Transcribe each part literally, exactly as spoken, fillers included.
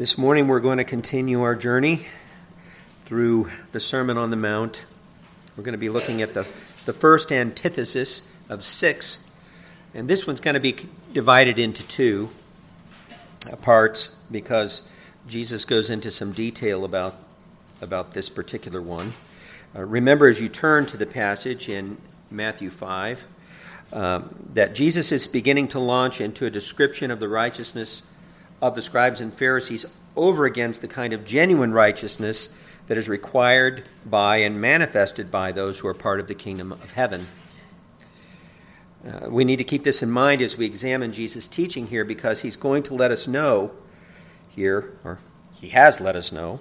This morning we're going to continue our journey through the Sermon on the Mount. We're going to be looking at the, the first antithesis of six, and this one's going to be divided into two parts because Jesus goes into some detail about, about this particular one. Uh, remember, as you turn to the passage in Matthew five, um, that Jesus is beginning to launch into a description of the righteousness of the scribes and Pharisees over against the kind of genuine righteousness that is required by and manifested by those who are part of the kingdom of heaven. Uh, we need to keep this in mind as we examine Jesus' teaching here, because he's going to let us know here, or he has let us know,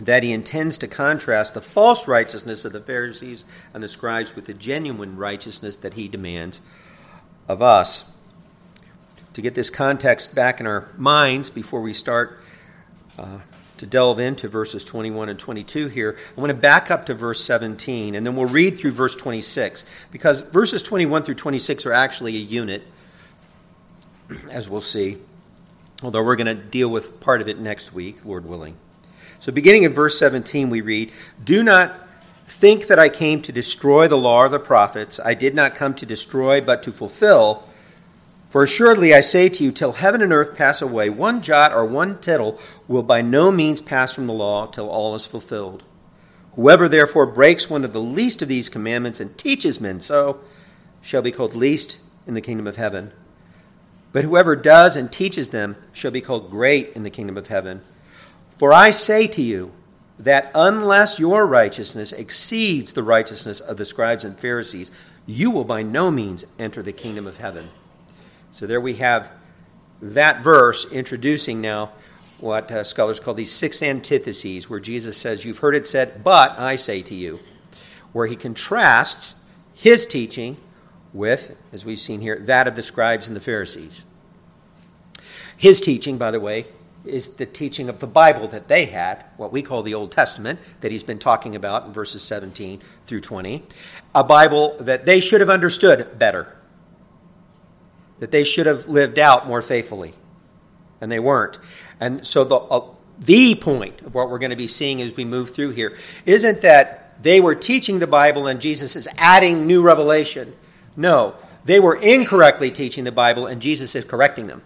that he intends to contrast the false righteousness of the Pharisees and the scribes with the genuine righteousness that he demands of us. To get this context back in our minds before we start uh, to delve into verses twenty-one and twenty-two here, I want to back up to verse seventeen, and then we'll read through verse twenty-six, because verses twenty-one through twenty-six are actually a unit, as we'll see, although we're going to deal with part of it next week, Lord willing. So beginning in verse seventeen, we read, "Do not think that I came to destroy the law or the prophets. I did not come to destroy, but to fulfill. For assuredly I say to you, till heaven and earth pass away, one jot or one tittle will by no means pass from the law till all is fulfilled. Whoever therefore breaks one of the least of these commandments and teaches men so shall be called least in the kingdom of heaven. But whoever does and teaches them shall be called great in the kingdom of heaven. For I say to you that unless your righteousness exceeds the righteousness of the scribes and Pharisees, you will by no means enter the kingdom of heaven." So there we have that verse introducing now what uh, scholars call these six antitheses, where Jesus says, "You've heard it said, but I say to you," where he contrasts his teaching with, as we've seen here, that of the scribes and the Pharisees. His teaching, by the way, is the teaching of the Bible that they had, what we call the Old Testament, that he's been talking about in verses seventeen through twenty, a Bible that they should have understood better, that they should have lived out more faithfully, and they weren't. And so the, uh, the point of what we're going to be seeing as we move through here isn't that they were teaching the Bible and Jesus is adding new revelation. No, they were incorrectly teaching the Bible and Jesus is correcting them.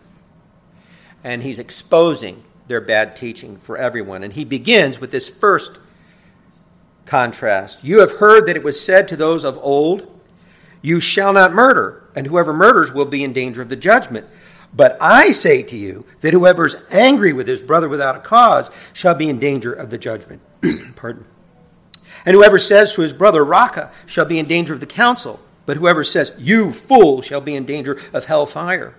And he's exposing their bad teaching for everyone. And he begins with this first contrast. "You have heard that it was said to those of old, 'You shall not murder, and whoever murders will be in danger of the judgment.' But I say to you that whoever is angry with his brother without a cause shall be in danger of the judgment." Pardon. "And whoever says to his brother, 'Raca,' shall be in danger of the council. But whoever says, 'You fool,' shall be in danger of hellfire."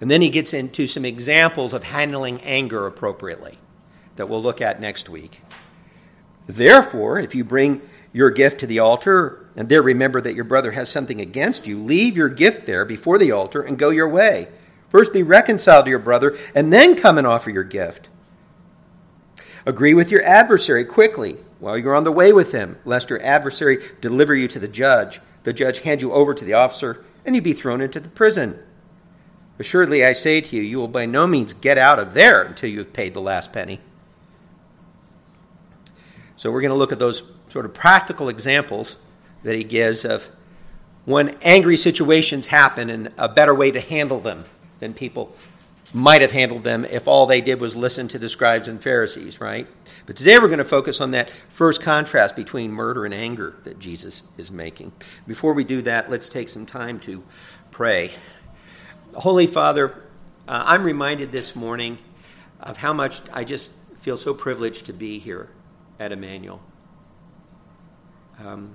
And then he gets into some examples of handling anger appropriately that we'll look at next week. "Therefore, if you bring your gift to the altar, and there remember that your brother has something against you, leave your gift there before the altar and go your way. First be reconciled to your brother, and then come and offer your gift. Agree with your adversary quickly while you're on the way with him, lest your adversary deliver you to the judge. The judge hand you over to the officer, and you be thrown into the prison. Assuredly, I say to you, you will by no means get out of there until you have paid the last penny." So we're going to look at those sort of practical examples that he gives of when angry situations happen and a better way to handle them than people might have handled them if all they did was listen to the scribes and Pharisees, right? But today we're going to focus on that first contrast between murder and anger that Jesus is making. Before we do that, let's take some time to pray. Holy Father, uh, I'm reminded this morning of how much I just feel so privileged to be here at Emmanuel. Um,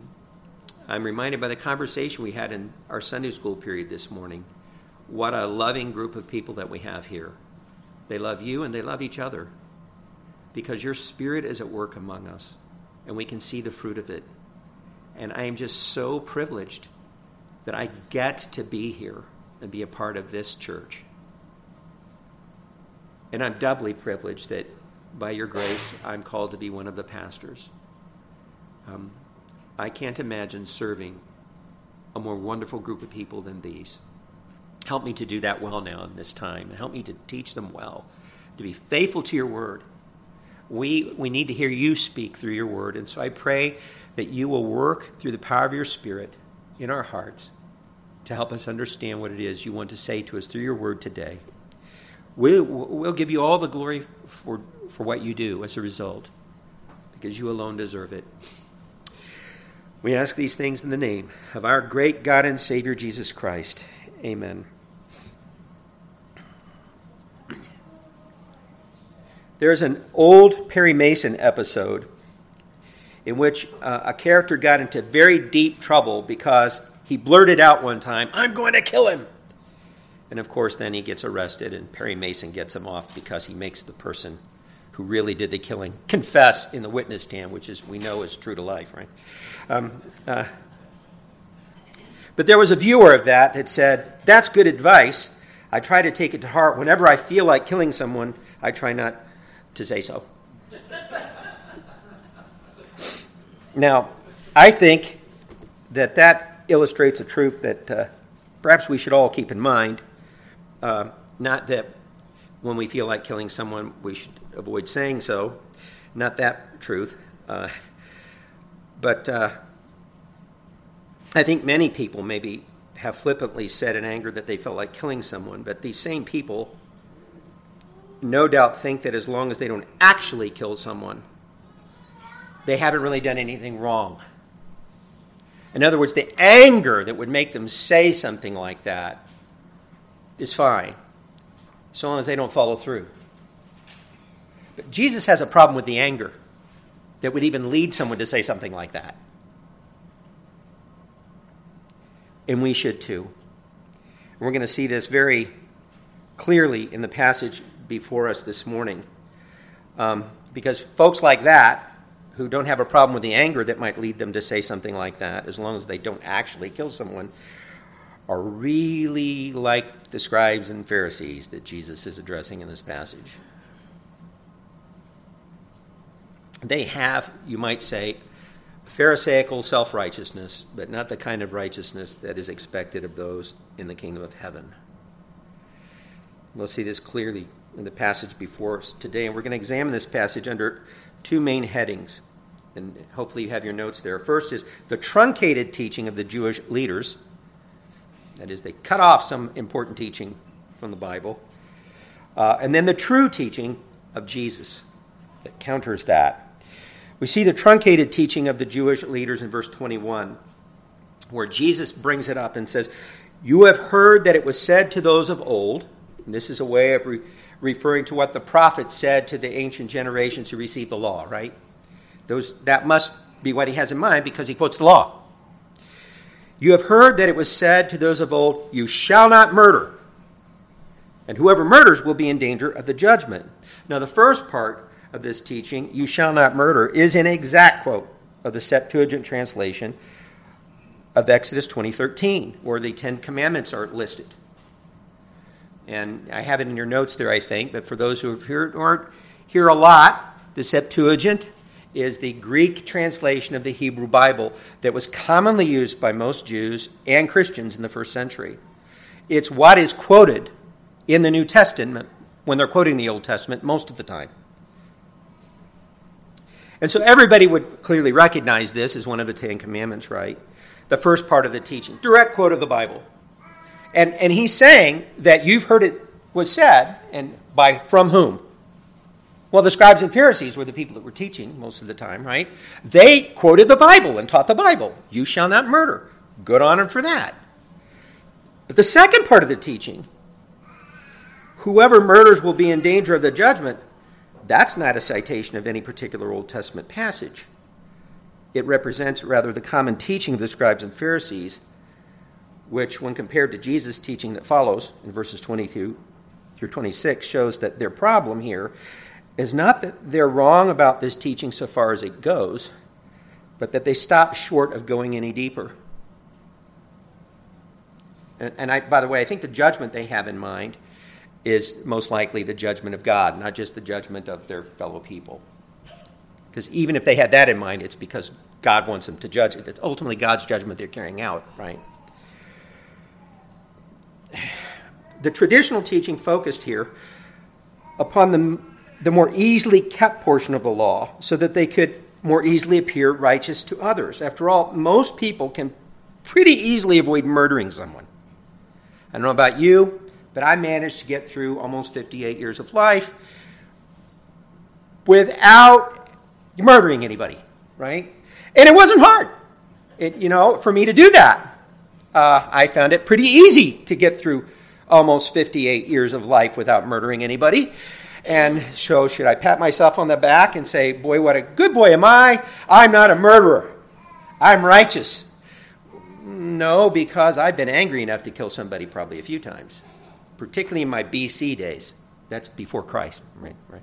I'm reminded by the conversation we had in our Sunday school period this morning, what a loving group of people that we have here. They love you and they love each other, because your Spirit is at work among us and we can see the fruit of it. And I am just so privileged that I get to be here and be a part of this church. And I'm doubly privileged that by your grace, I'm called to be one of the pastors. Um, I can't imagine serving a more wonderful group of people than these. Help me to do that well now in this time. Help me to teach them well, to be faithful to your word. We we need to hear you speak through your word. And so I pray that you will work through the power of your Spirit in our hearts to help us understand what it is you want to say to us through your word today. We'll, we'll give you all the glory for, for what you do as a result, because you alone deserve it. We ask these things in the name of our great God and Savior, Jesus Christ. Amen. There's an old Perry Mason episode in which uh, a character got into very deep trouble because he blurted out one time, "I'm going to kill him." And of course, then he gets arrested, and Perry Mason gets him off because he makes the person who really did the killing confess in the witness stand, which is we know is true to life, right? Um, uh, but there was a viewer of that that said, "That's good advice. I try to take it to heart. Whenever I feel like killing someone, I try not to say so." Now, I think that that illustrates a truth that uh, perhaps we should all keep in mind, uh, not that when we feel like killing someone, we should avoid saying so, not that truth, uh, but uh, I think many people maybe have flippantly said in anger that they felt like killing someone, but these same people no doubt think that as long as they don't actually kill someone, they haven't really done anything wrong. In other words, the anger that would make them say something like that is fine, so long as they don't follow through. But Jesus has a problem with the anger that would even lead someone to say something like that. And we should too. And we're going to see this very clearly in the passage before us this morning. Um, because folks like that, who don't have a problem with the anger that might lead them to say something like that, as long as they don't actually kill someone, are really like the scribes and Pharisees that Jesus is addressing in this passage. They have, you might say, pharisaical self-righteousness, but not the kind of righteousness that is expected of those in the kingdom of heaven. We'll see this clearly in the passage before us today, and we're going to examine this passage under two main headings, and hopefully you have your notes there. First is the truncated teaching of the Jewish leaders. That is, they cut off some important teaching from the Bible. Uh, and then the true teaching of Jesus that counters that. We see the truncated teaching of the Jewish leaders in verse twenty-one, where Jesus brings it up and says, "You have heard that it was said to those of old," and this is a way of re- referring to what the prophets said to the ancient generations who received the law, right? Those, that must be what he has in mind because he quotes the law. "You have heard that it was said to those of old, 'You shall not murder,' and whoever murders will be in danger of the judgment." Now, the first part of this teaching, "You shall not murder," is an exact quote of the Septuagint translation of Exodus twenty thirteen, where the Ten Commandments are listed. And I have it in your notes there, I think, but for those who aren't here a lot, the Septuagint is the Greek translation of the Hebrew Bible that was commonly used by most Jews and Christians in the first century. It's what is quoted in the New Testament when they're quoting the Old Testament most of the time. And so everybody would clearly recognize this as one of the Ten Commandments, right? The first part of the teaching, direct quote of the Bible. And and he's saying that you've heard it was said, and by from whom? Well, the scribes and Pharisees were the people that were teaching most of the time, right? They quoted the Bible and taught the Bible. "You shall not murder." Good on them for that. But the second part of the teaching, "Whoever murders will be in danger of the judgment," that's not a citation of any particular Old Testament passage. It represents rather the common teaching of the scribes and Pharisees, which, when compared to Jesus' teaching that follows in verses twenty-two through twenty-six, shows that their problem here is not that they're wrong about this teaching so far as it goes, but that they stop short of going any deeper. And, and I, by the way, I think the judgment they have in mind is most likely the judgment of God, not just the judgment of their fellow people. Because even if they had that in mind, it's because God wants them to judge it. It's ultimately God's judgment they're carrying out, right? The traditional teaching focused here upon the, the more easily kept portion of the law so that they could more easily appear righteous to others. After all, most people can pretty easily avoid murdering someone. I don't know about you, but I managed to get through almost fifty-eight years of life without murdering anybody, right? And it wasn't hard, it, you know, for me to do that. Uh, I found it pretty easy to get through almost fifty-eight years of life without murdering anybody. And so should I pat myself on the back and say, boy, what a good boy am I? I'm not a murderer. I'm righteous. No, because I've been angry enough to kill somebody probably a few times, particularly in my B C days. That's before Christ, right? right.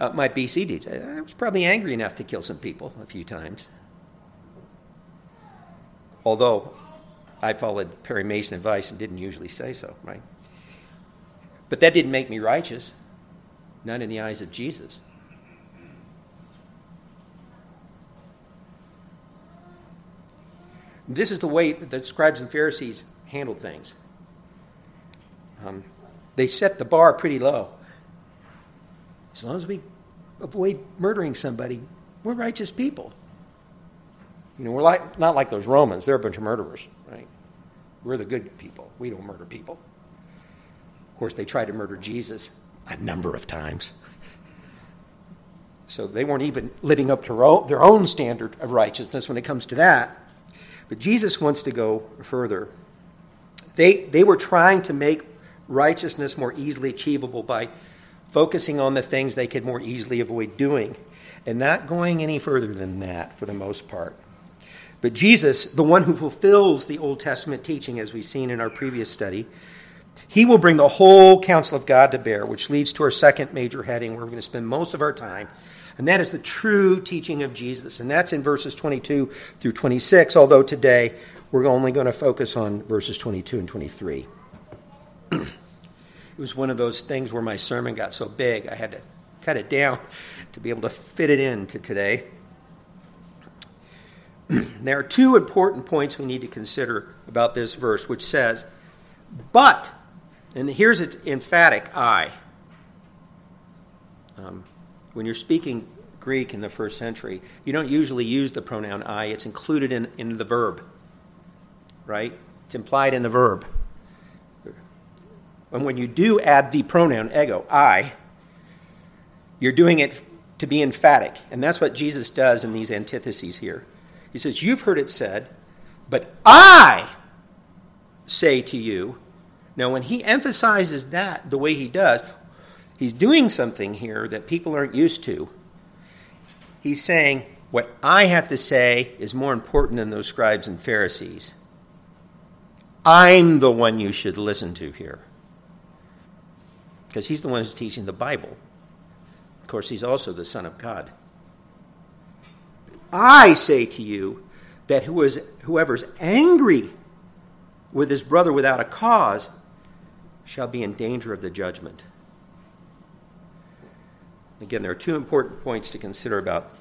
Uh, my B C days, I was probably angry enough to kill some people a few times. Although I followed Perry Mason advice and didn't usually say so, right? But that didn't make me righteous. Not in the eyes of Jesus. This is the way that the scribes and Pharisees handled things. Um, they set the bar pretty low. As long as we avoid murdering somebody, we're righteous people. You know, we're like, not like those Romans. They're a bunch of murderers, right? We're the good people. We don't murder people. Of course, they tried to murder Jesus a number of times. So they weren't even living up to ro- their own standard of righteousness when it comes to that. But Jesus wants to go further. They, they were trying to make righteousness more easily achievable by focusing on the things they could more easily avoid doing and not going any further than that for the most part. But Jesus, the one who fulfills the Old Testament teaching, as we've seen in our previous study, he will bring the whole counsel of God to bear, which leads to our second major heading where we're going to spend most of our time, and that is the true teaching of Jesus. And that's in verses twenty-two through twenty-six, although today we're only going to focus on verses twenty-two and twenty-three. It was one of those things where my sermon got so big I had to cut it down to be able to fit it into today. There are two important points we need to consider about this verse, which says, but... and here's its emphatic I. Um, when you're speaking Greek in the first century, you don't usually use the pronoun I. It's included in, in the verb, right? It's implied in the verb. And when you do add the pronoun ego, I, you're doing it to be emphatic. And that's what Jesus does in these antitheses here. He says, you've heard it said, but I say to you. Now, when he emphasizes that the way he does, he's doing something here that people aren't used to. He's saying, what I have to say is more important than those scribes and Pharisees. I'm the one you should listen to here. Because he's the one who's teaching the Bible. Of course, he's also the Son of God. I say to you that who is, whoever's angry with his brother without a cause shall be in danger of the judgment. Again, there are two important points to consider about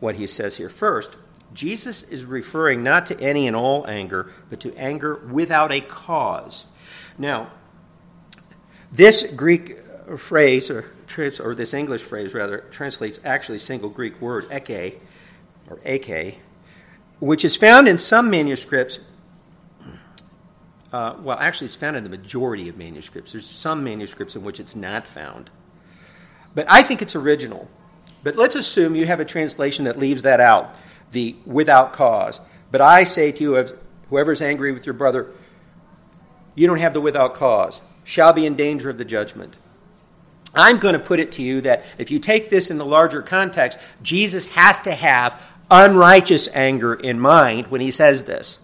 what he says here. First, Jesus is referring not to any and all anger, but to anger without a cause. Now, this Greek phrase, or, trans, or this English phrase, rather, translates actually a single Greek word, eke, or eke, which is found in some manuscripts. Uh, well, actually, it's found in the majority of manuscripts. There's some manuscripts in which it's not found. But I think it's original. But let's assume you have a translation that leaves that out, the without cause. But I say to you, whoever's angry with your brother, you don't have the without cause, shall be in danger of the judgment. I'm going to put it to you that if you take this in the larger context, Jesus has to have unrighteous anger in mind when he says this.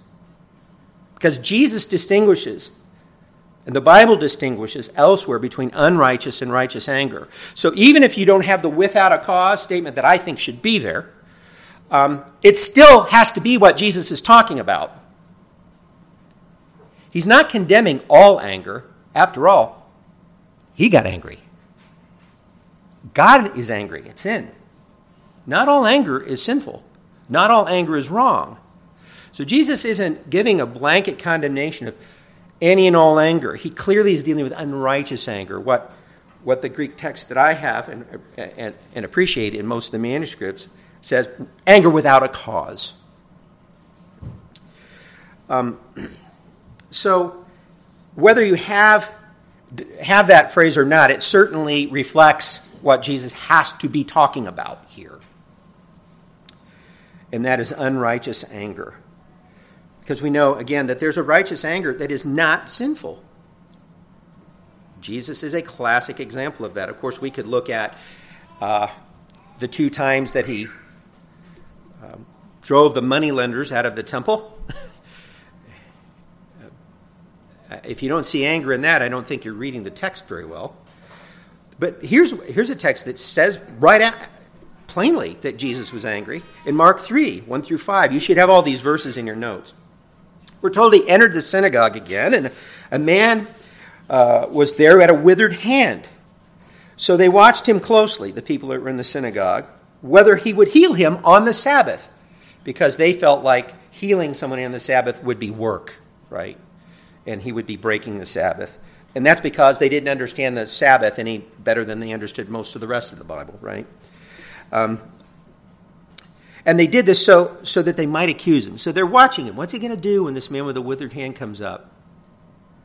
Because Jesus distinguishes, and the Bible distinguishes elsewhere between unrighteous and righteous anger. So even if you don't have the without a cause statement that I think should be there, um, it still has to be what Jesus is talking about. He's not condemning all anger. After all, he got angry. God is angry at sin. Not all anger is sinful. Not all anger is wrong. So Jesus isn't giving a blanket condemnation of any and all anger. He clearly is dealing with unrighteous anger, what what the Greek text that I have and, and, and appreciate in most of the manuscripts says, anger without a cause. Um, so whether you have have that phrase or not, it certainly reflects what Jesus has to be talking about here. And that is unrighteous anger. Because we know, again, that there's a righteous anger that is not sinful. Jesus is a classic example of that. Of course, we could look at uh, the two times that he um, drove the moneylenders out of the temple. If you don't see anger in that, I don't think you're reading the text very well. But here's here's a text that says right out, plainly that Jesus was angry. In Mark three, one through five, you should have all these verses in your notes. We're told he entered the synagogue again, and a man uh, was there who had a withered hand. So they watched him closely, the people that were in the synagogue, whether he would heal him on the Sabbath, because they felt like healing someone on the Sabbath would be work, right? And he would be breaking the Sabbath. And that's because they didn't understand the Sabbath any better than they understood most of the rest of the Bible, right? Um, and they did this so, so that they might accuse him. So they're watching him. What's he going to do when this man with a withered hand comes up?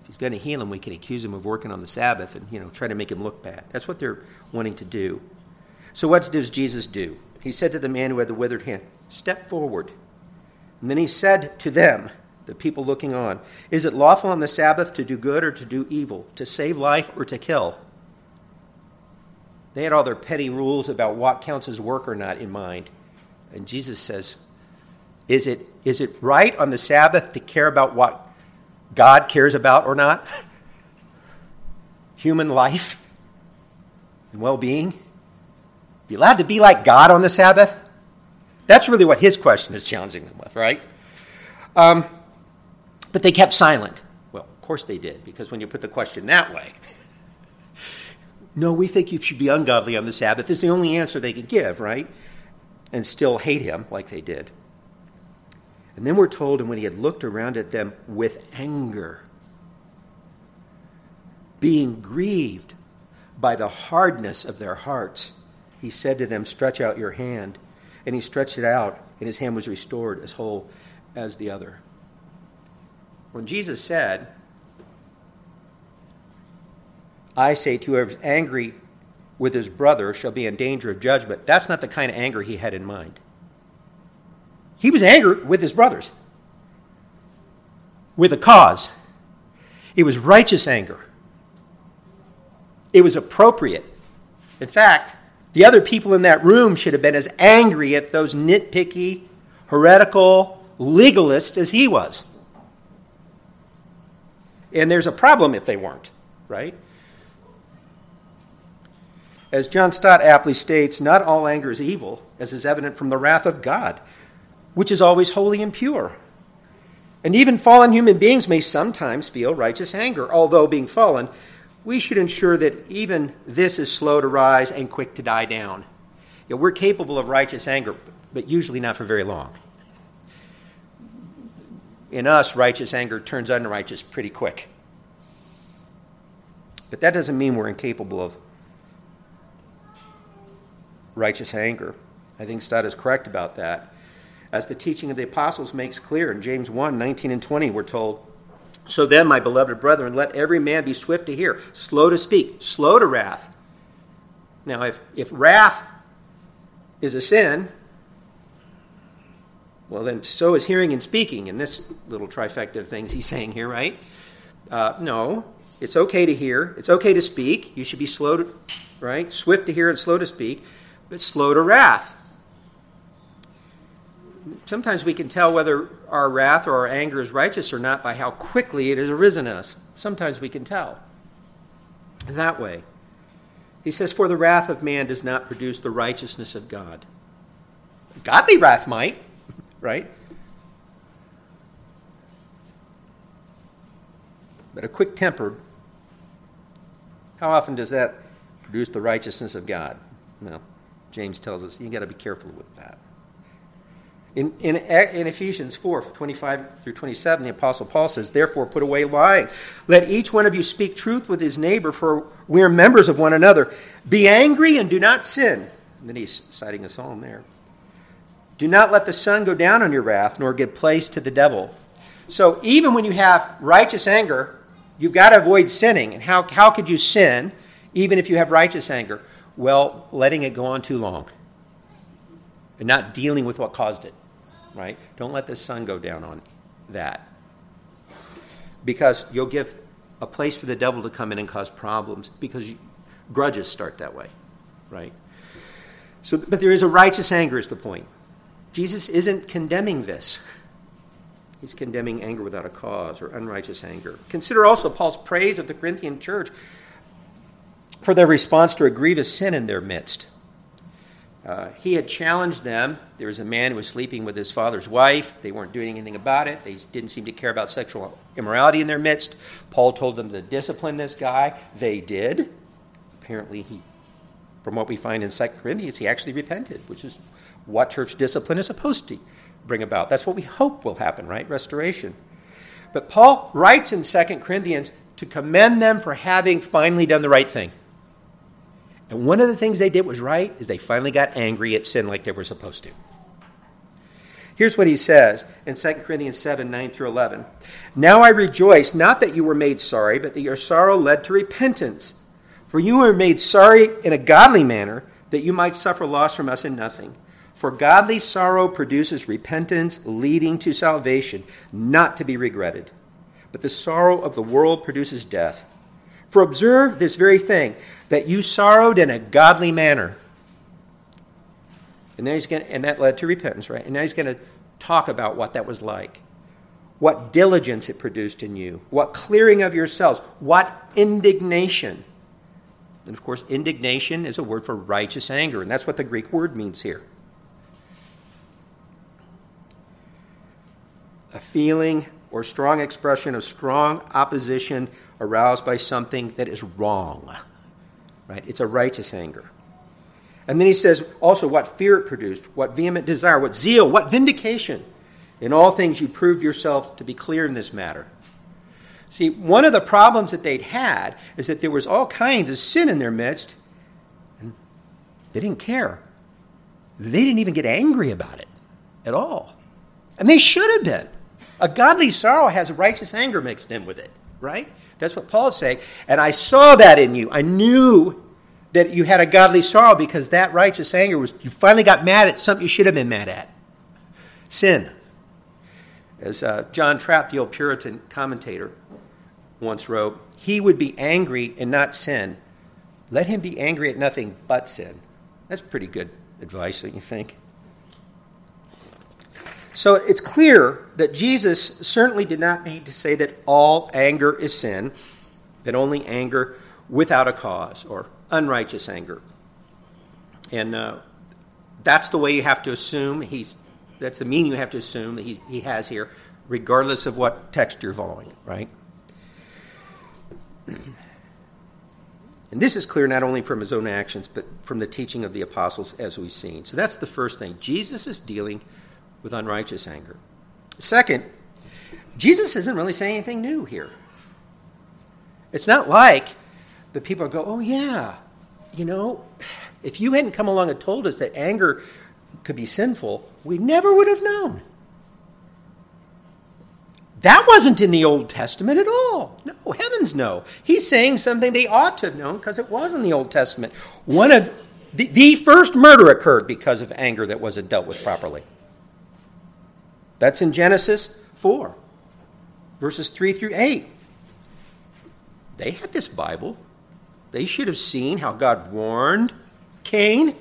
If he's going to heal him, we can accuse him of working on the Sabbath and, you know, try to make him look bad. That's what they're wanting to do. So what does Jesus do? He said to the man who had the withered hand, "Step forward." And then he said to them, the people looking on, "Is it lawful on the Sabbath to do good or to do evil, to save life or to kill?" They had all their petty rules about what counts as work or not in mind. And Jesus says, is it is it right on the Sabbath to care about what God cares about or not? Human life and well-being? Be allowed to be like God on the Sabbath? That's really what his question is challenging them with, right? Um But they kept silent. Well, of course they did, because when you put the question that way, no, we think you should be ungodly on the Sabbath is the only answer they could give, right? And still hate him like they did. And then we're told, and when he had looked around at them with anger, being grieved by the hardness of their hearts, he said to them, "Stretch out your hand." And he stretched it out, and his hand was restored as whole as the other. When Jesus said, "I say to whoever is angry with his brother shall be in danger of judgment," that's not the kind of anger he had in mind. He was angry with his brothers, with a cause. It was righteous anger. It was appropriate. In fact, the other people in that room should have been as angry at those nitpicky, heretical legalists as he was. And there's a problem if they weren't, right? As John Stott aptly states, "Not all anger is evil, as is evident from the wrath of God, which is always holy and pure. And even fallen human beings may sometimes feel righteous anger. Although being fallen, we should ensure that even this is slow to rise and quick to die down." You know, we're capable of righteous anger, but usually not for very long. In us, righteous anger turns unrighteous pretty quick. But that doesn't mean we're incapable of righteous anger. I think Stott is correct about that. As the teaching of the apostles makes clear in James one, nineteen and twenty, we're told, "So then, my beloved brethren, let every man be swift to hear, slow to speak, slow to wrath." Now, if, if wrath is a sin, well, then so is hearing and speaking, and this little trifecta of things he's saying here, right? Uh, no, it's okay to hear. It's okay to speak. You should be slow to, right? Swift to hear and slow to speak, but slow to wrath. Sometimes we can tell whether our wrath or our anger is righteous or not by how quickly it has arisen in us. Sometimes we can tell that way. He says, "For the wrath of man does not produce the righteousness of God." Godly wrath might. Right? But a quick temper, how often does that produce the righteousness of God? Well, James tells us you got to be careful with that. In, in, in Ephesians four, twenty-five through twenty-seven, the Apostle Paul says, "Therefore put away lying. Let each one of you speak truth with his neighbor, for we are members of one another. Be angry and do not sin." And then he's citing a psalm there. "Do not let the sun go down on your wrath, nor give place to the devil." So even when you have righteous anger, you've got to avoid sinning. And how, how could you sin even if you have righteous anger? Well, letting it go on too long and not dealing with what caused it. Right? Don't let the sun go down on that, because you'll give a place for the devil to come in and cause problems, because you, grudges start that way, right? So, but there is a righteous anger, is the point. Jesus isn't condemning this. He's condemning anger without a cause, or unrighteous anger. Consider also Paul's praise of the Corinthian church for their response to a grievous sin in their midst. Uh, he had challenged them. There was a man who was sleeping with his father's wife. They weren't doing anything about it. They didn't seem to care about sexual immorality in their midst. Paul told them to discipline this guy. They did. Apparently, he, from what we find in Second Corinthians, he actually repented, which is what church discipline is supposed to bring about. That's what we hope will happen, right? Restoration. But Paul writes in Second Corinthians to commend them for having finally done the right thing. And one of the things they did was right is they finally got angry at sin like they were supposed to. Here's what he says in Second Corinthians seven, nine through eleven. "Now I rejoice, not that you were made sorry, but that your sorrow led to repentance. For you were made sorry in a godly manner, that you might suffer loss from us in nothing. For godly sorrow produces repentance, leading to salvation, not to be regretted. But the sorrow of the world produces death. For observe this very thing, that you sorrowed in a godly manner." And, then he's gonna, and that led to repentance, right? And now he's going to talk about what that was like. What diligence it produced in you. What clearing of yourselves. What indignation. And of course, indignation is a word for righteous anger. And that's what the Greek word means here. A feeling or strong expression of strong opposition aroused by something that is wrong. Right? It's a righteous anger. And then he says also what fear it produced, what vehement desire, what zeal, what vindication. In all things you proved yourself to be clear in this matter. See, one of the problems that they'd had is that there was all kinds of sin in their midst, and they didn't care. They didn't even get angry about it at all. And they should have been. A godly sorrow has righteous anger mixed in with it, right? That's what Paul is saying. And I saw that in you. I knew that you had a godly sorrow, because that righteous anger was, you finally got mad at something you should have been mad at. Sin. As uh, John Trapp, the old Puritan commentator, once wrote, "He would be angry and not sin. Let him be angry at nothing but sin." That's pretty good advice, don't you think? So it's clear that Jesus certainly did not mean to say that all anger is sin, that only anger without a cause, or unrighteous anger. And uh, that's the way you have to assume he's, that's the meaning you have to assume that he's, he has here, regardless of what text you're following, right? And this is clear not only from his own actions, but from the teaching of the apostles, as we've seen. So that's the first thing. Jesus is dealing with unrighteous anger. Second, Jesus isn't really saying anything new here. It's not like the people go, "Oh yeah, you know, if you hadn't come along and told us that anger could be sinful, we never would have known." That wasn't in the Old Testament at all. No, heavens no. He's saying something they ought to have known, because it was in the Old Testament. One of the, the first murder occurred because of anger that wasn't dealt with properly. That's in Genesis four, verses three through eight. They had this Bible. They should have seen how God warned Cain.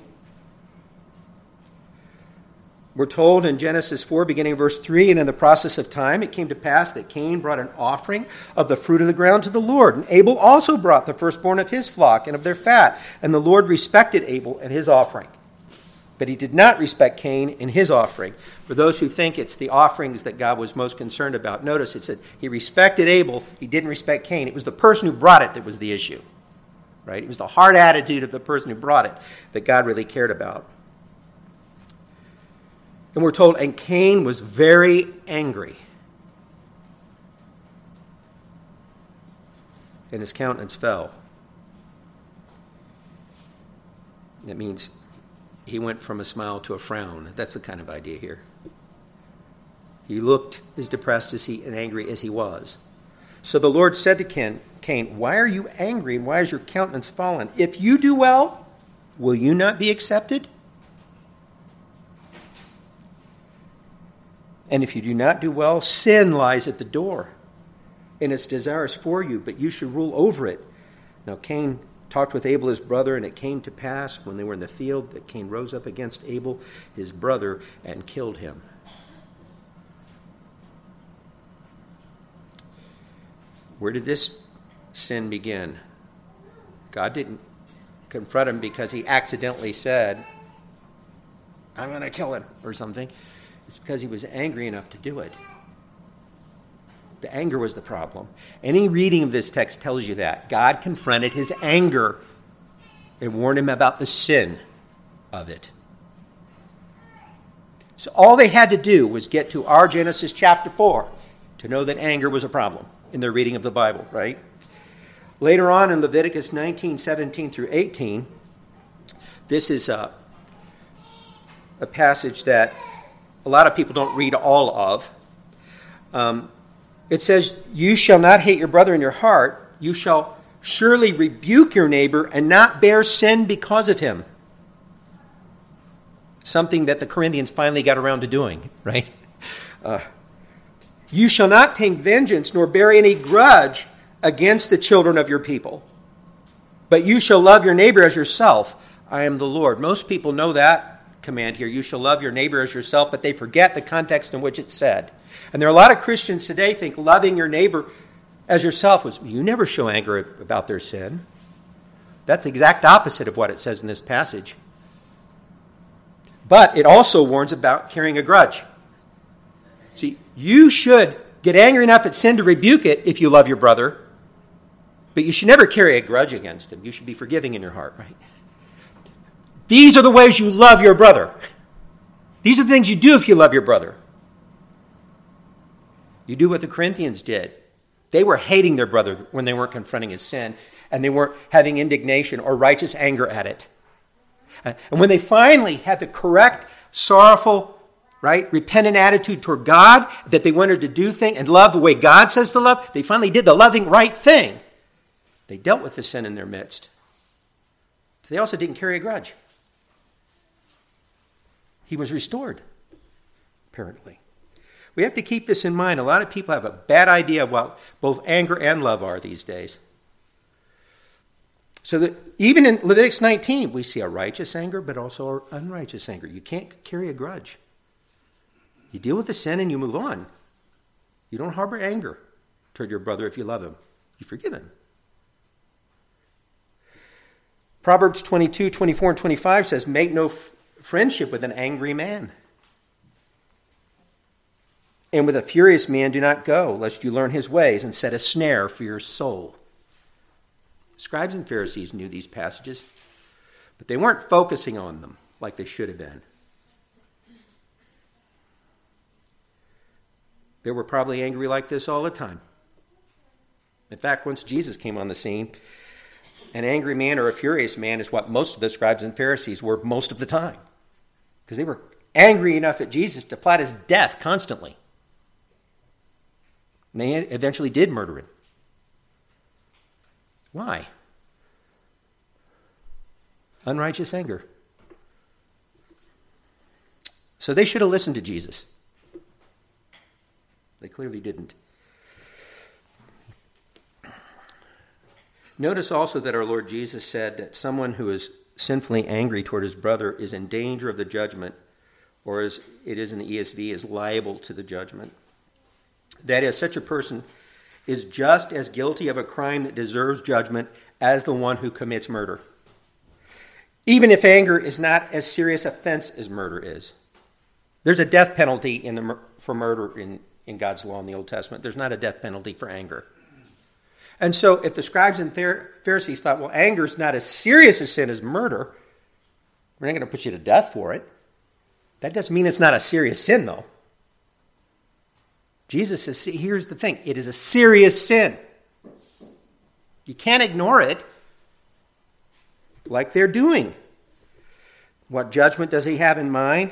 We're told in Genesis four, beginning verse three, "And in the process of time it came to pass that Cain brought an offering of the fruit of the ground to the Lord. And Abel also brought the firstborn of his flock and of their fat. And the Lord respected Abel and his offering. But he did not respect Cain in his offering." For those who think it's the offerings that God was most concerned about, notice it said he respected Abel, he didn't respect Cain. It was the person who brought it that was the issue, right? It was the hard attitude of the person who brought it that God really cared about. And we're told, and Cain was very angry, and his countenance fell. That means he went from a smile to a frown. That's the kind of idea here. He looked as depressed as he and angry as he was. So the Lord said to Cain, Cain, why are you angry and why is your countenance fallen? If you do well, will you not be accepted? And if you do not do well, sin lies at the door, and its desire is for you, but you should rule over it. Now Cain talked with Abel his brother, and it came to pass when they were in the field that Cain rose up against Abel his brother and killed him. Where did this sin begin? God didn't confront him because he accidentally said, I'm going to kill him or something. It's because he was angry enough to do it. The anger was the problem. Any reading of this text tells you that. God confronted his anger and warned him about the sin of it. So all they had to do was get to our Genesis chapter four to know that anger was a problem in their reading of the Bible, right? Later on in Leviticus nineteen, seventeen through eighteen, this is a, a passage that a lot of people don't read all of. Um, It says, you shall not hate your brother in your heart. You shall surely rebuke your neighbor and not bear sin because of him. Something that the Corinthians finally got around to doing, right? Uh, you shall not take vengeance nor bear any grudge against the children of your people, but you shall love your neighbor as yourself. I am the Lord. Most people know that command here. You shall love your neighbor as yourself, but they forget the context in which it's said. And there are a lot of Christians today think loving your neighbor as yourself was, you never show anger about their sin. That's the exact opposite of what it says in this passage. But it also warns about carrying a grudge. See, you should get angry enough at sin to rebuke it if you love your brother, but you should never carry a grudge against him. You should be forgiving in your heart, right? These are the ways you love your brother. These are the things you do if you love your brother. You do what the Corinthians did. They were hating their brother when they weren't confronting his sin, and they weren't having indignation or righteous anger at it. And when they finally had the correct, sorrowful, right, repentant attitude toward God, that they wanted to do things and love the way God says to love, they finally did the loving right thing. They dealt with the sin in their midst. They also didn't carry a grudge. He was restored, apparently. We have to keep this in mind. A lot of people have a bad idea of what both anger and love are these days. So that even in Leviticus nineteen, we see a righteous anger, but also an unrighteous anger. You can't carry a grudge. You deal with the sin and you move on. You don't harbor anger toward your brother if you love him. You forgive him. Proverbs twenty-two, twenty-four, and twenty-five says, make no f- friendship with an angry man. And with a furious man do not go, lest you learn his ways and set a snare for your soul. Scribes and Pharisees knew these passages, but they weren't focusing on them like they should have been. They were probably angry like this all the time. In fact, once Jesus came on the scene, an angry man or a furious man is what most of the scribes and Pharisees were most of the time, because they were angry enough at Jesus to plot his death constantly. And they eventually did murder him. Why? Unrighteous anger. So they should have listened to Jesus. They clearly didn't. Notice also that our Lord Jesus said that someone who is sinfully angry toward his brother is in danger of the judgment, or as it is in the E S V, is liable to the judgment. That is, such a person is just as guilty of a crime that deserves judgment as the one who commits murder, even if anger is not as serious offense as murder is. There's a death penalty in the, for murder in, in God's law in the Old Testament. There's not a death penalty for anger. And so if the scribes and Pharisees thought, well, anger is not as serious a sin as murder, we're not going to put you to death for it, That doesn't mean it's not a serious sin, though. Jesus is, here's the thing, it is a serious sin. You can't ignore it like they're doing. What judgment does he have in mind?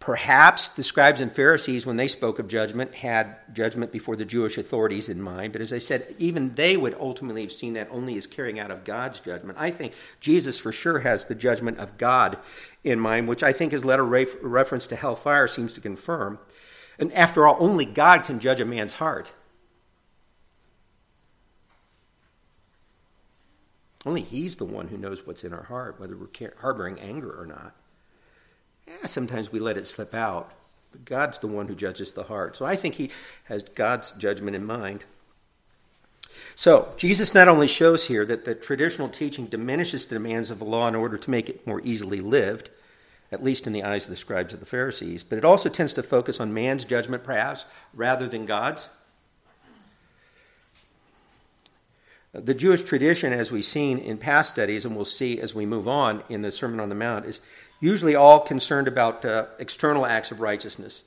Perhaps the scribes and Pharisees, when they spoke of judgment, had judgment before the Jewish authorities in mind. But as I said, even they would ultimately have seen that only as carrying out of God's judgment. I think Jesus for sure has the judgment of God in mind, which I think his letter reference to hellfire seems to confirm. And after all, only God can judge a man's heart. Only he's the one who knows what's in our heart, whether we're harboring anger or not. Yeah, sometimes we let it slip out, but God's the one who judges the heart. So I think he has God's judgment in mind. So Jesus not only shows here that the traditional teaching diminishes the demands of the law in order to make it more easily lived, at least in the eyes of the scribes and the Pharisees, but it also tends to focus on man's judgment perhaps rather than God's. The Jewish tradition, as we've seen in past studies and we'll see as we move on in the Sermon on the Mount, is usually all concerned about uh, external acts of righteousness.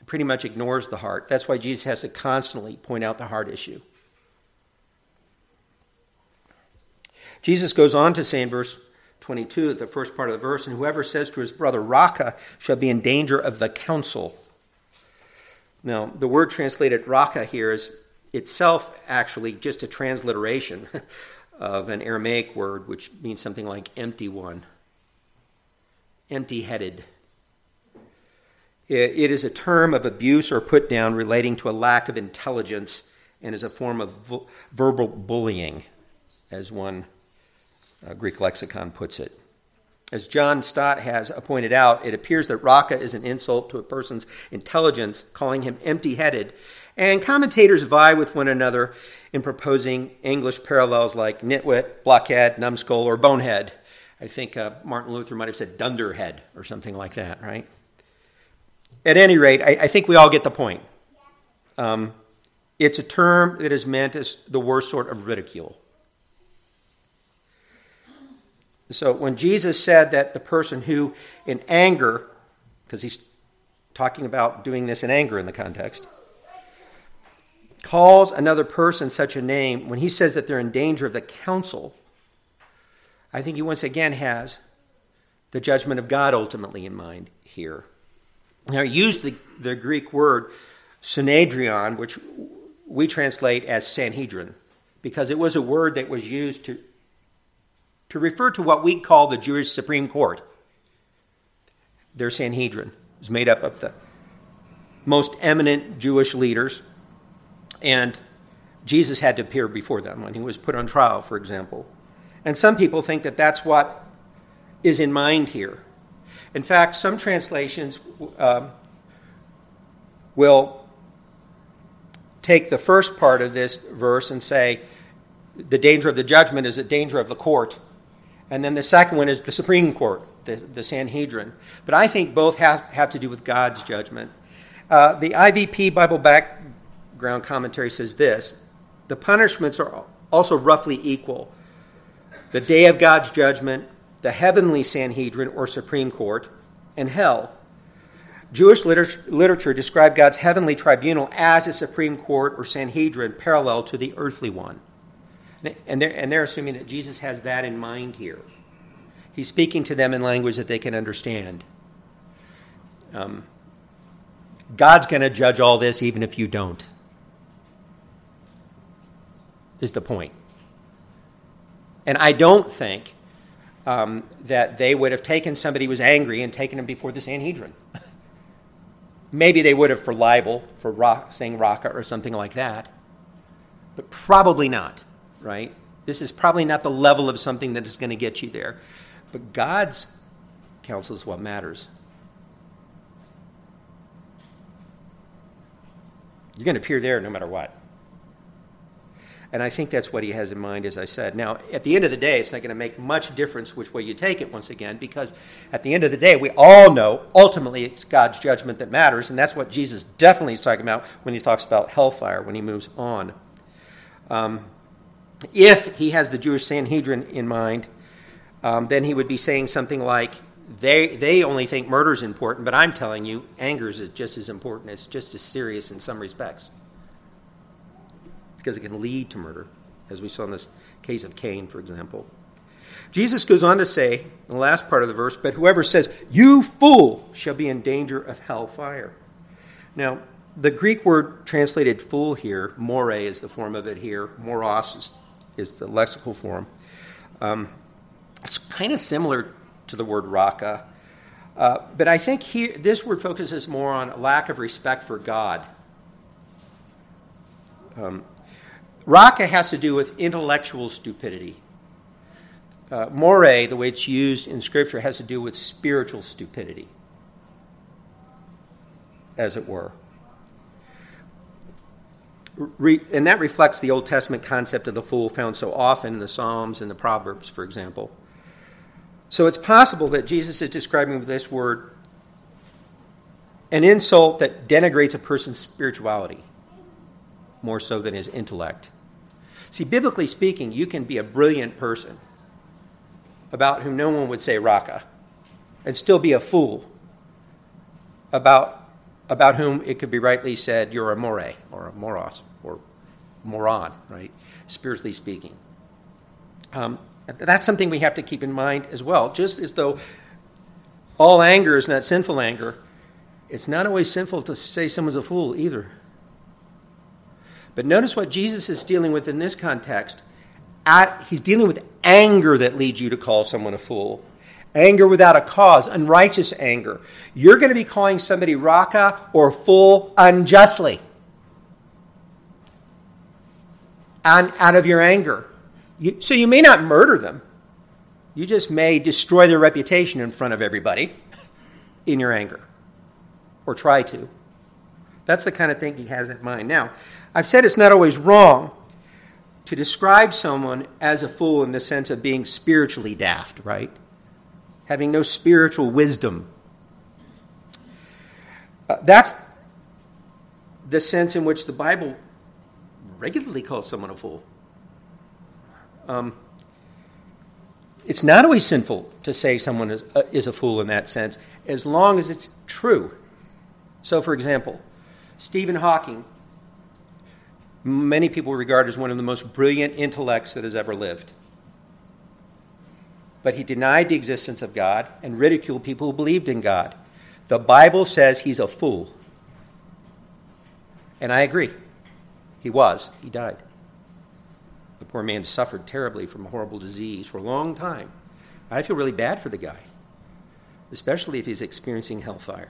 It pretty much ignores the heart. That's why Jesus has to constantly point out the heart issue. Jesus goes on to say in verse twenty-two, the first part of the verse, and whoever says to his brother, Raka, shall be in danger of the council. Now, the word translated Raka here is itself actually just a transliteration of an Aramaic word, which means something like empty one. Empty-headed. It is a term of abuse or put-down relating to a lack of intelligence and is a form of vo- verbal bullying, as one uh, Greek lexicon puts it. As John Stott has pointed out, it appears that Raka is an insult to a person's intelligence, calling him empty-headed, and commentators vie with one another in proposing English parallels like nitwit, blockhead, numbskull, or bonehead. I think uh, Martin Luther might have said dunderhead or something like that, right? At any rate, I, I think we all get the point. Um, it's a term that is meant as the worst sort of ridicule. So when Jesus said that the person who in anger, because he's talking about doing this in anger in the context, calls another person such a name, when he says that they're in danger of the council, I think he once again has the judgment of God ultimately in mind here. Now, he used the, the Greek word synedrion, which we translate as Sanhedrin, because it was a word that was used to, to refer to what we call the Jewish Supreme Court. Their Sanhedrin is made up of the most eminent Jewish leaders, and Jesus had to appear before them when he was put on trial, for example. And some people think that that's what is in mind here. In fact, some translations um, will take the first part of this verse and say the danger of the judgment is a danger of the court. And then the second one is the Supreme Court, the, the Sanhedrin. But I think both have, have to do with God's judgment. Uh, the I V P Bible Background Commentary says this, the punishments are also roughly equal. The day of God's judgment, the heavenly Sanhedrin or Supreme Court, and hell. Jewish liter- literature described God's heavenly tribunal as a Supreme Court or Sanhedrin parallel to the earthly one. And they're, and they're assuming that Jesus has that in mind here. He's speaking to them in language that they can understand. Um, God's going to judge all this even if you don't, is the point. And I don't think um, that they would have taken somebody who was angry and taken him before the Sanhedrin. Maybe they would have for libel, for rock, saying Raka or something like that. But probably not, right? This is probably not the level of something that is going to get you there. But God's counsel is what matters. You're going to appear there no matter what. And I think that's what he has in mind, as I said. Now, at the end of the day, it's not going to make much difference which way you take it once again, because at the end of the day, we all know ultimately it's God's judgment that matters, and that's what Jesus definitely is talking about when he talks about hellfire, when he moves on. Um, if he has the Jewish Sanhedrin in mind, um, then he would be saying something like, they they only think murder is important, but I'm telling you, anger is just as important. It's just as serious in some respects, because it can lead to murder, as we saw in this case of Cain, for example. Jesus goes on to say, in the last part of the verse, but whoever says, "You fool," shall be in danger of hellfire. Now, the Greek word translated fool here, more is the form of it here, moros is, is the lexical form. Um, it's kind of similar to the word raka, uh, but I think here, this word focuses more on lack of respect for God. Um, raka has to do with intellectual stupidity. Uh, more, the way it's used in Scripture, has to do with spiritual stupidity, as it were. Re- and that reflects the Old Testament concept of the fool found so often in the Psalms and the Proverbs, for example. So it's possible that Jesus is describing with this word an insult that denigrates a person's spirituality more so than his intellect. See, biblically speaking, you can be a brilliant person about whom no one would say raka, and still be a fool about about whom it could be rightly said, you're a more, or a moros, or moron, right, spiritually speaking. Um, that's something we have to keep in mind as well. Just as though all anger is not sinful anger, it's not always sinful to say someone's a fool either. But notice what Jesus is dealing with in this context. At, he's dealing with anger that leads you to call someone a fool. Anger without a cause, unrighteous anger. You're going to be calling somebody raka or fool unjustly. And out of your anger. You, so you may not murder them. You just may destroy their reputation in front of everybody in your anger. Or try to. That's the kind of thing he has in mind. Now, I've said it's not always wrong to describe someone as a fool in the sense of being spiritually daft, right? Having no spiritual wisdom. Uh, that's the sense in which the Bible regularly calls someone a fool. Um, it's not always sinful to say someone is, uh, is a fool in that sense, as long as it's true. So, for example, Stephen Hawking, many people regard as one of the most brilliant intellects that has ever lived. But he denied the existence of God and ridiculed people who believed in God. The Bible says he's a fool. And I agree. He was. He died. The poor man suffered terribly from a horrible disease for a long time. I feel really bad for the guy, especially if he's experiencing hellfire,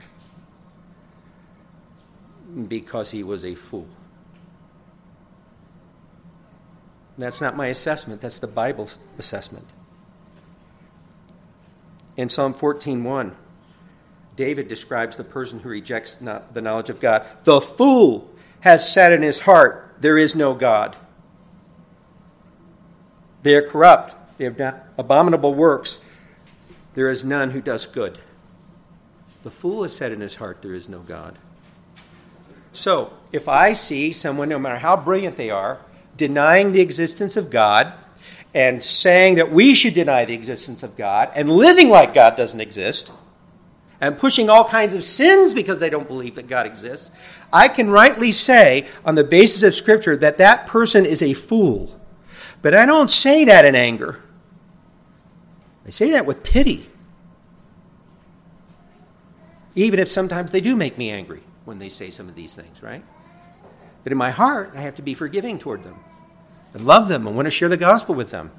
because he was a fool. That's not my assessment. That's the Bible's assessment. In Psalm fourteen one, David describes the person who rejects not the knowledge of God. The fool has said in his heart, there is no God. They are corrupt. They have done abominable works. There is none who does good. The fool has said in his heart, there is no God. So, if I see someone, no matter how brilliant they are, denying the existence of God and saying that we should deny the existence of God and living like God doesn't exist and pushing all kinds of sins because they don't believe that God exists, I can rightly say on the basis of Scripture that that person is a fool. But I don't say that in anger. I say that with pity. Even if sometimes they do make me angry when they say some of these things, right? But in my heart, I have to be forgiving toward them. And love them and want to share the gospel with them.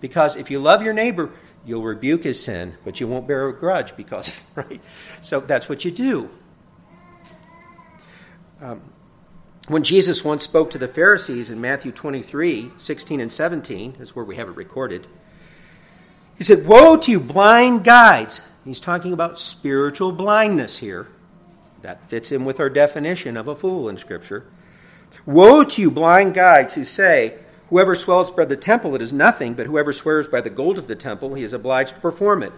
Because if you love your neighbor, you'll rebuke his sin, but you won't bear a grudge because, right? So that's what you do. Um, when Jesus once spoke to the Pharisees in Matthew twenty-three, sixteen and seventeen, is where we have it recorded, he said, "Woe to you, blind guides." He's talking about spiritual blindness here. That fits in with our definition of a fool in Scripture. "Woe to you, blind guides, who say, whoever swells by the temple, it is nothing, but whoever swears by the gold of the temple, he is obliged to perform it."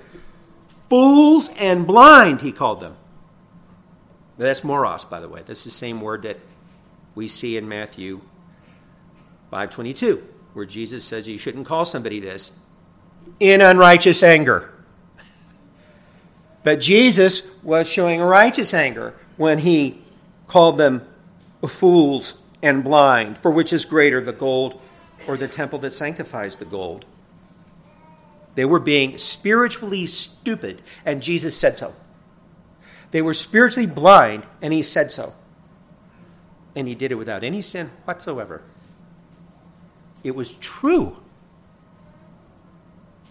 Fools and blind, he called them. That's moros, by the way. That's the same word that we see in Matthew five twenty-two, where Jesus says you shouldn't call somebody this, in unrighteous anger. But Jesus was showing righteous anger when he called them fools and blind, for which is greater, the gold or the temple that sanctifies the gold. They were being spiritually stupid, and Jesus said so. They were spiritually blind, and he said so. And he did it without any sin whatsoever. It was true.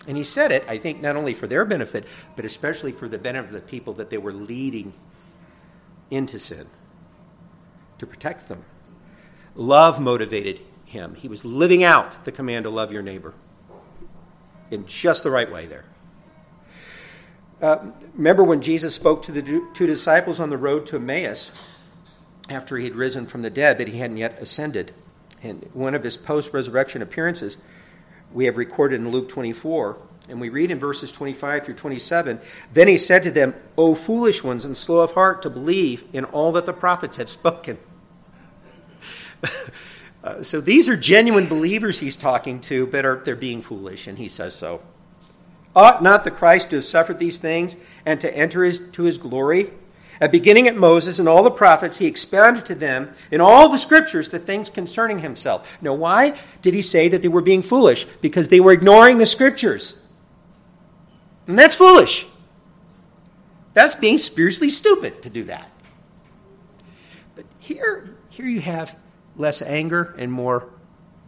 And he said it, I think, not only for their benefit, but especially for the benefit of the people that they were leading into sin, to protect them. Love motivated him. He was living out the command to love your neighbor in just the right way there. Uh, remember when Jesus spoke to the two disciples on the road to Emmaus after he had risen from the dead, but he hadn't yet ascended. And one of his post-resurrection appearances we have recorded in Luke twenty-four, and we read in verses twenty-five through twenty-seven, "Then he said to them, O foolish ones and slow of heart to believe in all that the prophets have spoken." uh, so these are genuine believers he's talking to, but are, they're being foolish, and he says so. "Ought not the Christ to have suffered these things and to enter his, to his glory? And beginning at Moses and all the prophets, he expounded to them in all the scriptures the things concerning himself." Now, why did he say that they were being foolish? Because they were ignoring the scriptures. And that's foolish. That's being spiritually stupid to do that. But here, here you have less anger and more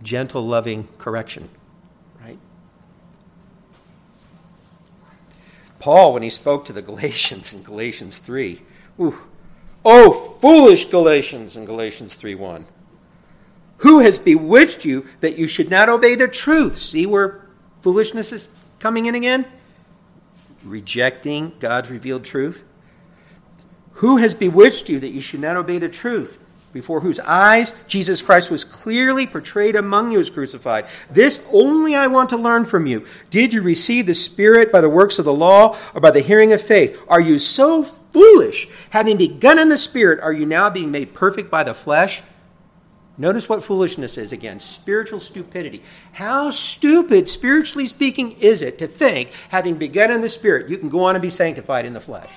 gentle, loving correction. Paul, when he spoke to the Galatians in Galatians three, ooh, "Oh, foolish Galatians," in Galatians three one, "who has bewitched you that you should not obey the truth?" See where foolishness is coming in again? Rejecting God's revealed truth. "Who has bewitched you that you should not obey the truth, before whose eyes Jesus Christ was clearly portrayed among you as crucified? This only I want to learn from you. Did you receive the Spirit by the works of the law or by the hearing of faith? Are you so foolish? Having begun in the Spirit, are you now being made perfect by the flesh?" Notice what foolishness is again, spiritual stupidity. How stupid, spiritually speaking, is it to think, having begun in the Spirit, you can go on and be sanctified in the flesh?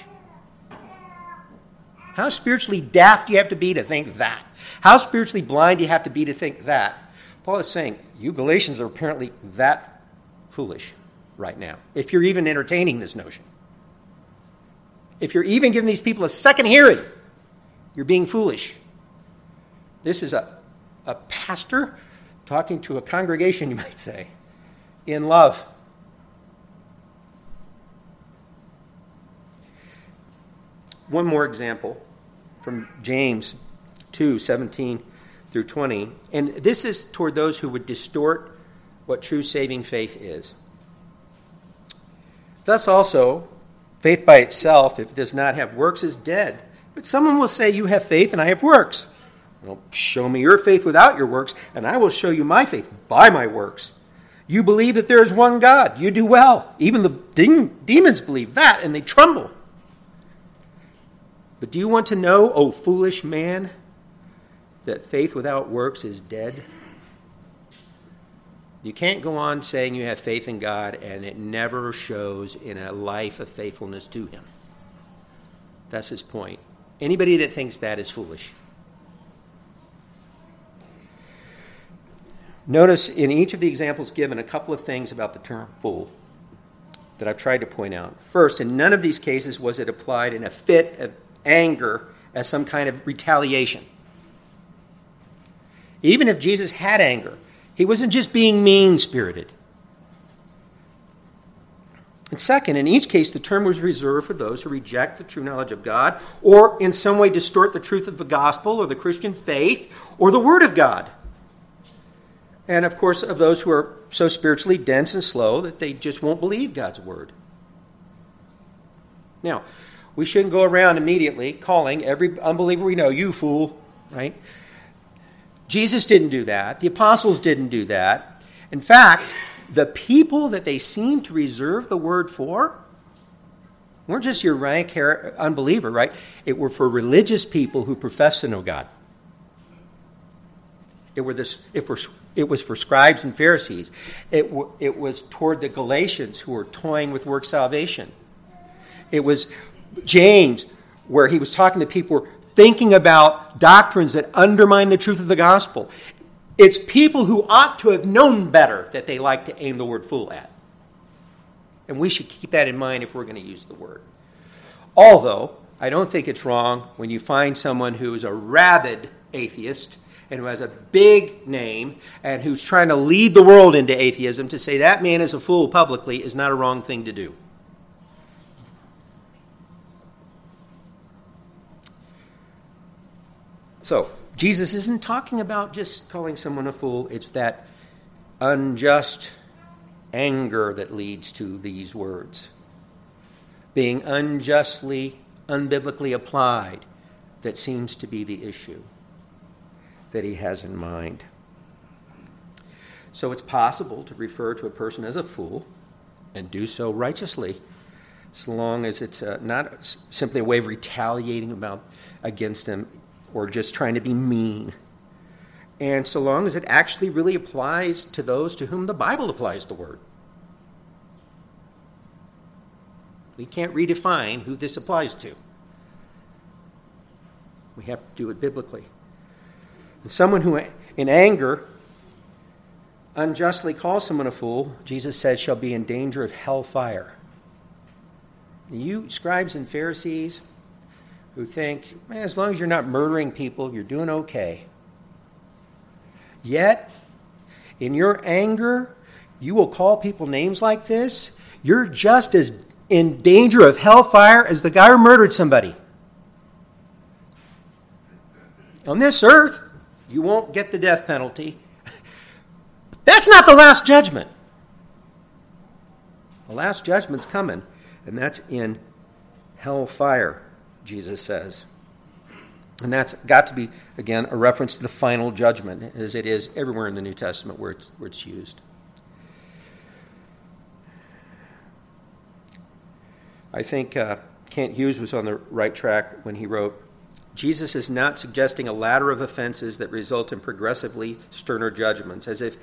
How spiritually daft do you have to be to think that? How spiritually blind do you have to be to think that? Paul is saying, you Galatians are apparently that foolish right now, if you're even entertaining this notion. If you're even giving these people a second hearing, you're being foolish. This is a, a pastor talking to a congregation, you might say, in love. One more example from James two seventeen through twenty. And this is toward those who would distort what true saving faith is. "Thus also, faith by itself, if it does not have works, is dead. But someone will say, you have faith and I have works. Well, show me your faith without your works, and I will show you my faith by my works. You believe that there is one God. You do well. Even the de- demons believe that, and they tremble. But do you want to know, O foolish man, that faith without works is dead?" You can't go on saying you have faith in God and it never shows in a life of faithfulness to him. That's his point. Anybody that thinks that is foolish. Notice in each of the examples given a couple of things about the term fool that I've tried to point out. First, in none of these cases was it applied in a fit of anger as some kind of retaliation. Even if Jesus had anger, he wasn't just being mean-spirited. And second, in each case, the term was reserved for those who reject the true knowledge of God or in some way distort the truth of the gospel or the Christian faith or the word of God. And, of course, of those who are so spiritually dense and slow that they just won't believe God's word. Now, we shouldn't go around immediately calling every unbeliever we know, you fool, right? Jesus didn't do that. The apostles didn't do that. In fact, the people that they seem to reserve the word for weren't just your rank unbeliever, right? It were for religious people who profess to know God. It were this. It was. It was for scribes and Pharisees. It w- it was toward the Galatians who were toying with work salvation. It was James, where he was talking to people who were thinking about doctrines that undermine the truth of the gospel. It's people who ought to have known better that they like to aim the word fool at. And we should keep that in mind if we're going to use the word. Although, I don't think it's wrong when you find someone who is a rabid atheist and who has a big name and who's trying to lead the world into atheism, to say that man is a fool publicly is not a wrong thing to do. So, Jesus isn't talking about just calling someone a fool. It's that unjust anger that leads to these words being unjustly, unbiblically applied, that seems to be the issue that he has in mind. So it's possible to refer to a person as a fool and do so righteously, so long as it's uh, not simply a way of retaliating about against them or just trying to be mean, and so long as it actually really applies to those to whom the Bible applies the word. We can't redefine who this applies to. We have to do it biblically. And someone who, in anger, unjustly calls someone a fool, Jesus says, shall be in danger of hellfire. You scribes and Pharisees who think, eh, as long as you're not murdering people, you're doing okay. Yet, in your anger, you will call people names like this. You're just as in danger of hellfire as the guy who murdered somebody. On this earth, you won't get the death penalty. That's not the last judgment. The last judgment's coming, and that's in hellfire, Jesus says. And that's got to be, again, a reference to the final judgment, as it is everywhere in the New Testament where it's, where it's used. I think uh, Kent Hughes was on the right track when he wrote, Jesus is not suggesting a ladder of offenses that result in progressively sterner judgments, as if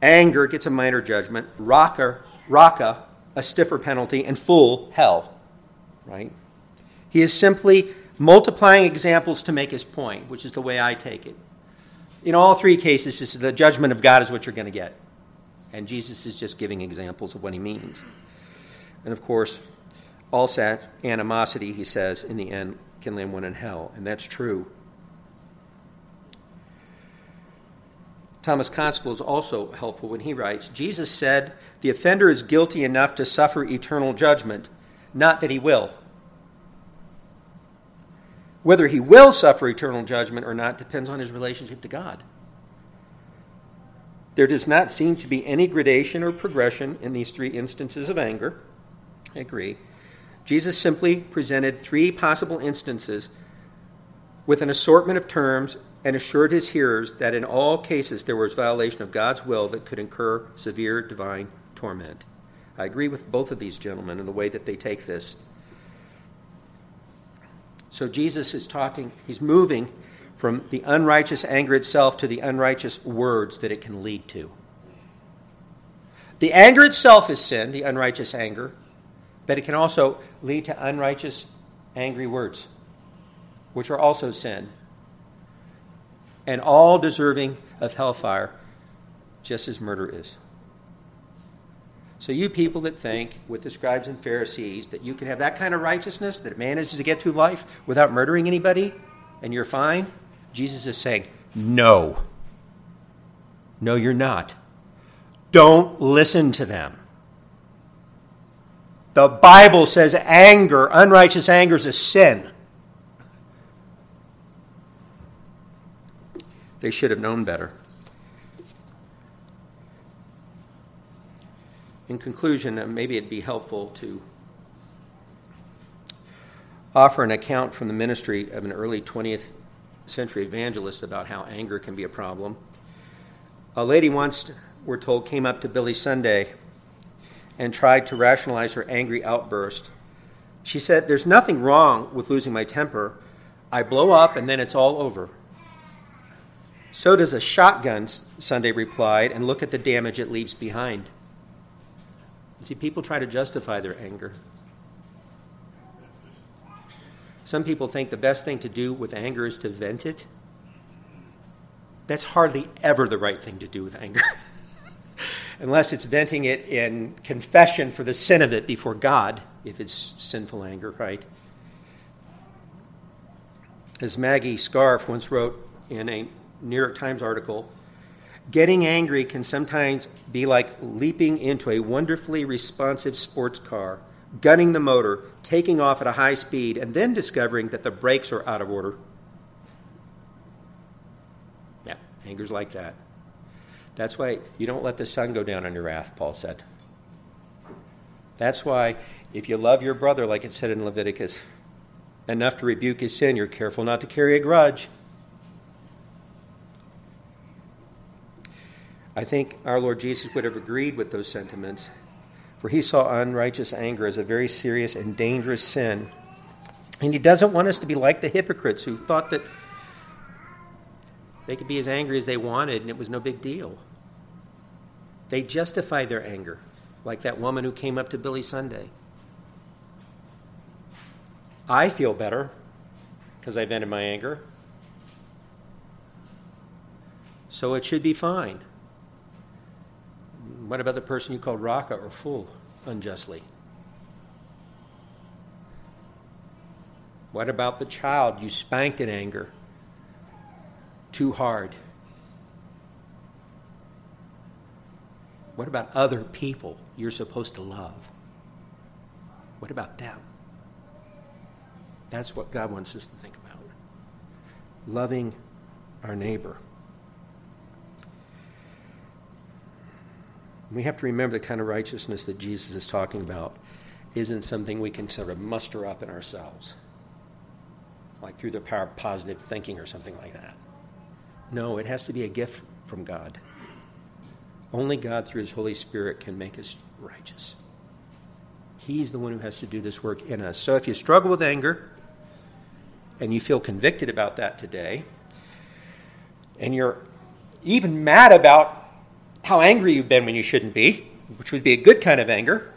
anger gets a minor judgment, raka, raka a stiffer penalty, and fool, hell. Right? He is simply multiplying examples to make his point, which is the way I take it. In all three cases, this is the judgment of God is what you're going to get. And Jesus is just giving examples of what he means. And of course, all that animosity, he says, in the end, can land one in hell. And that's true. Thomas Constable is also helpful when he writes, Jesus said, the offender is guilty enough to suffer eternal judgment, not that he will. Whether he will suffer eternal judgment or not depends on his relationship to God. There does not seem to be any gradation or progression in these three instances of anger. I agree. Jesus simply presented three possible instances with an assortment of terms and assured his hearers that in all cases there was violation of God's will that could incur severe divine torment. I agree with both of these gentlemen in the way that they take this. So Jesus is talking, he's moving from the unrighteous anger itself to the unrighteous words that it can lead to. The anger itself is sin, the unrighteous anger, but it can also lead to unrighteous, angry words, which are also sin, and all deserving of hellfire, just as murder is. So you people that think, with the scribes and Pharisees, that you can have that kind of righteousness that manages to get through life without murdering anybody, and you're fine, Jesus is saying, no. No, you're not. Don't listen to them. The Bible says anger, unrighteous anger, is a sin. They should have known better. In conclusion, maybe it'd be helpful to offer an account from the ministry of an early twentieth century evangelist about how anger can be a problem. A lady once, we're told, came up to Billy Sunday and tried to rationalize her angry outburst. She said, there's nothing wrong with losing my temper. I blow up and then it's all over. So does a shotgun, Sunday replied, and look at the damage it leaves behind. See, people try to justify their anger. Some people think the best thing to do with anger is to vent it. That's hardly ever the right thing to do with anger. Unless it's venting it in confession for the sin of it before God, if it's sinful anger, right? As Maggie Scarf once wrote in a New York Times article, getting angry can sometimes be like leaping into a wonderfully responsive sports car, gunning the motor, taking off at a high speed, and then discovering that the brakes are out of order. Yeah, anger's like that. That's why you don't let the sun go down on your wrath, Paul said. That's why if you love your brother, like it said in Leviticus, enough to rebuke his sin, you're careful not to carry a grudge. I think our Lord Jesus would have agreed with those sentiments, for he saw unrighteous anger as a very serious and dangerous sin. And he doesn't want us to be like the hypocrites who thought that they could be as angry as they wanted, and it was no big deal. They justify their anger, like that woman who came up to Billy Sunday. I feel better because I vented my anger, so it should be fine. What about the person you called raka or fool unjustly? What about the child you spanked in anger? Too hard. What about other people you're supposed to love? What about them? That's what God wants us to think about. Loving our neighbor. We have to remember the kind of righteousness that Jesus is talking about isn't something we can sort of muster up in ourselves, like through the power of positive thinking or something like that. No, it has to be a gift from God. Only God through his Holy Spirit can make us righteous. He's the one who has to do this work in us. So if you struggle with anger and you feel convicted about that today, and you're even mad about how angry you've been when you shouldn't be, which would be a good kind of anger,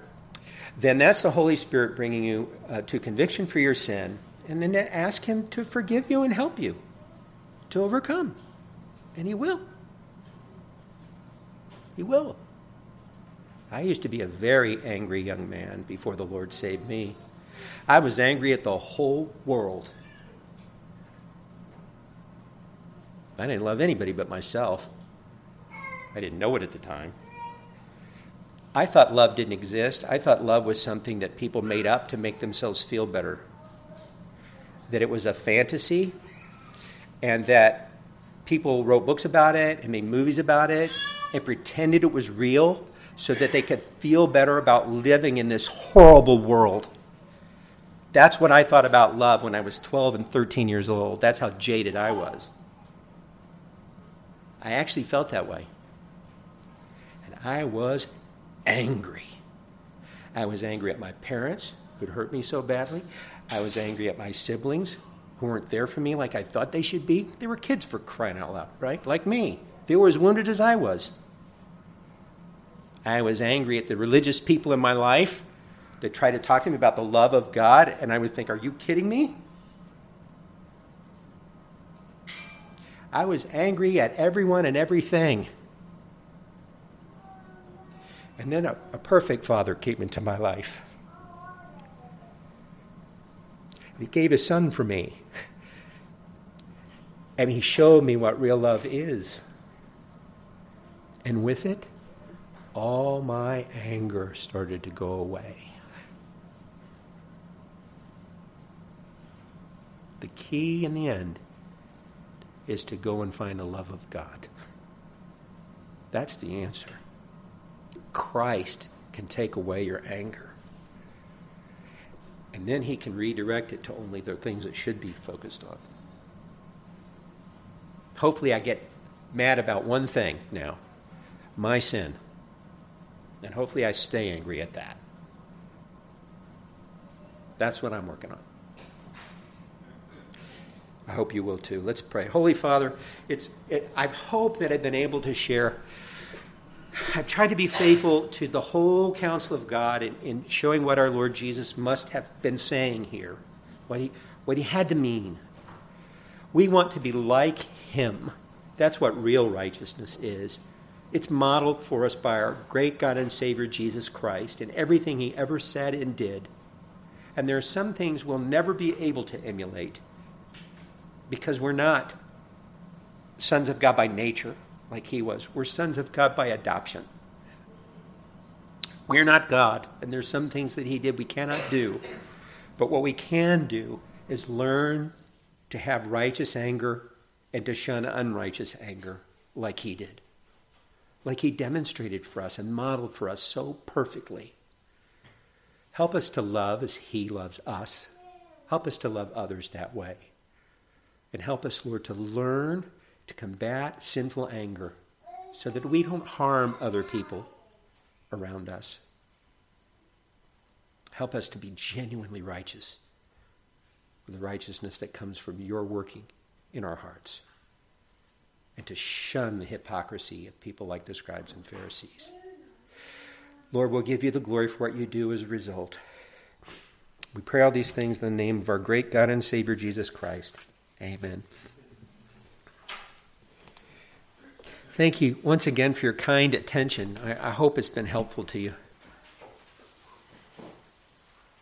then that's the Holy Spirit bringing you uh, to conviction for your sin, and then to ask him to forgive you and help you to overcome. And he will. He will. I used to be a very angry young man before the Lord saved me. I was angry at the whole world. I didn't love anybody but myself. I didn't know it at the time. I thought love didn't exist. I thought love was something that people made up to make themselves feel better, that it was a fantasy, and that people wrote books about it and made movies about it and pretended it was real so that they could feel better about living in this horrible world. That's what I thought about love when I was twelve and thirteen years old. That's how jaded I was. I actually felt that way. And I was angry. I was angry at my parents who'd hurt me so badly. I was angry at my siblings who weren't there for me like I thought they should be. They were kids, for crying out loud, right? Like me. They were as wounded as I was. I was angry at the religious people in my life that tried to talk to me about the love of God, and I would think, are you kidding me? I was angry at everyone and everything. And then a, a perfect father came into my life. He gave his son for me. And he showed me what real love is. And with it, all my anger started to go away. The key in the end is to go and find the love of God. That's the answer. Christ can take away your anger. And then he can redirect it to only the things it should be focused on. Hopefully I get mad about one thing now, my sin. And hopefully I stay angry at that. That's what I'm working on. I hope you will too. Let's pray. Holy Father, it's. It, I hope that I've been able to share. I've tried to be faithful to the whole counsel of God in, in showing what our Lord Jesus must have been saying here, what he what he had to mean. We want to be like him. That's what real righteousness is. It's modeled for us by our great God and Savior, Jesus Christ, and everything he ever said and did. And there are some things we'll never be able to emulate because we're not sons of God by nature like he was. We're sons of God by adoption. We're not God, and there's some things that he did we cannot do. But what we can do is learn to have righteous anger and to shun unrighteous anger like he did. Like he demonstrated for us and modeled for us so perfectly. Help us to love as he loves us. Help us to love others that way. And help us, Lord, to learn to combat sinful anger so that we don't harm other people around us. Help us to be genuinely righteous with the righteousness that comes from your working in our hearts, and to shun the hypocrisy of people like the scribes and Pharisees. Lord, we'll give you the glory for what you do as a result. We pray all these things in the name of our great God and Savior, Jesus Christ. Amen. Thank you once again for your kind attention. I, I hope it's been helpful to you.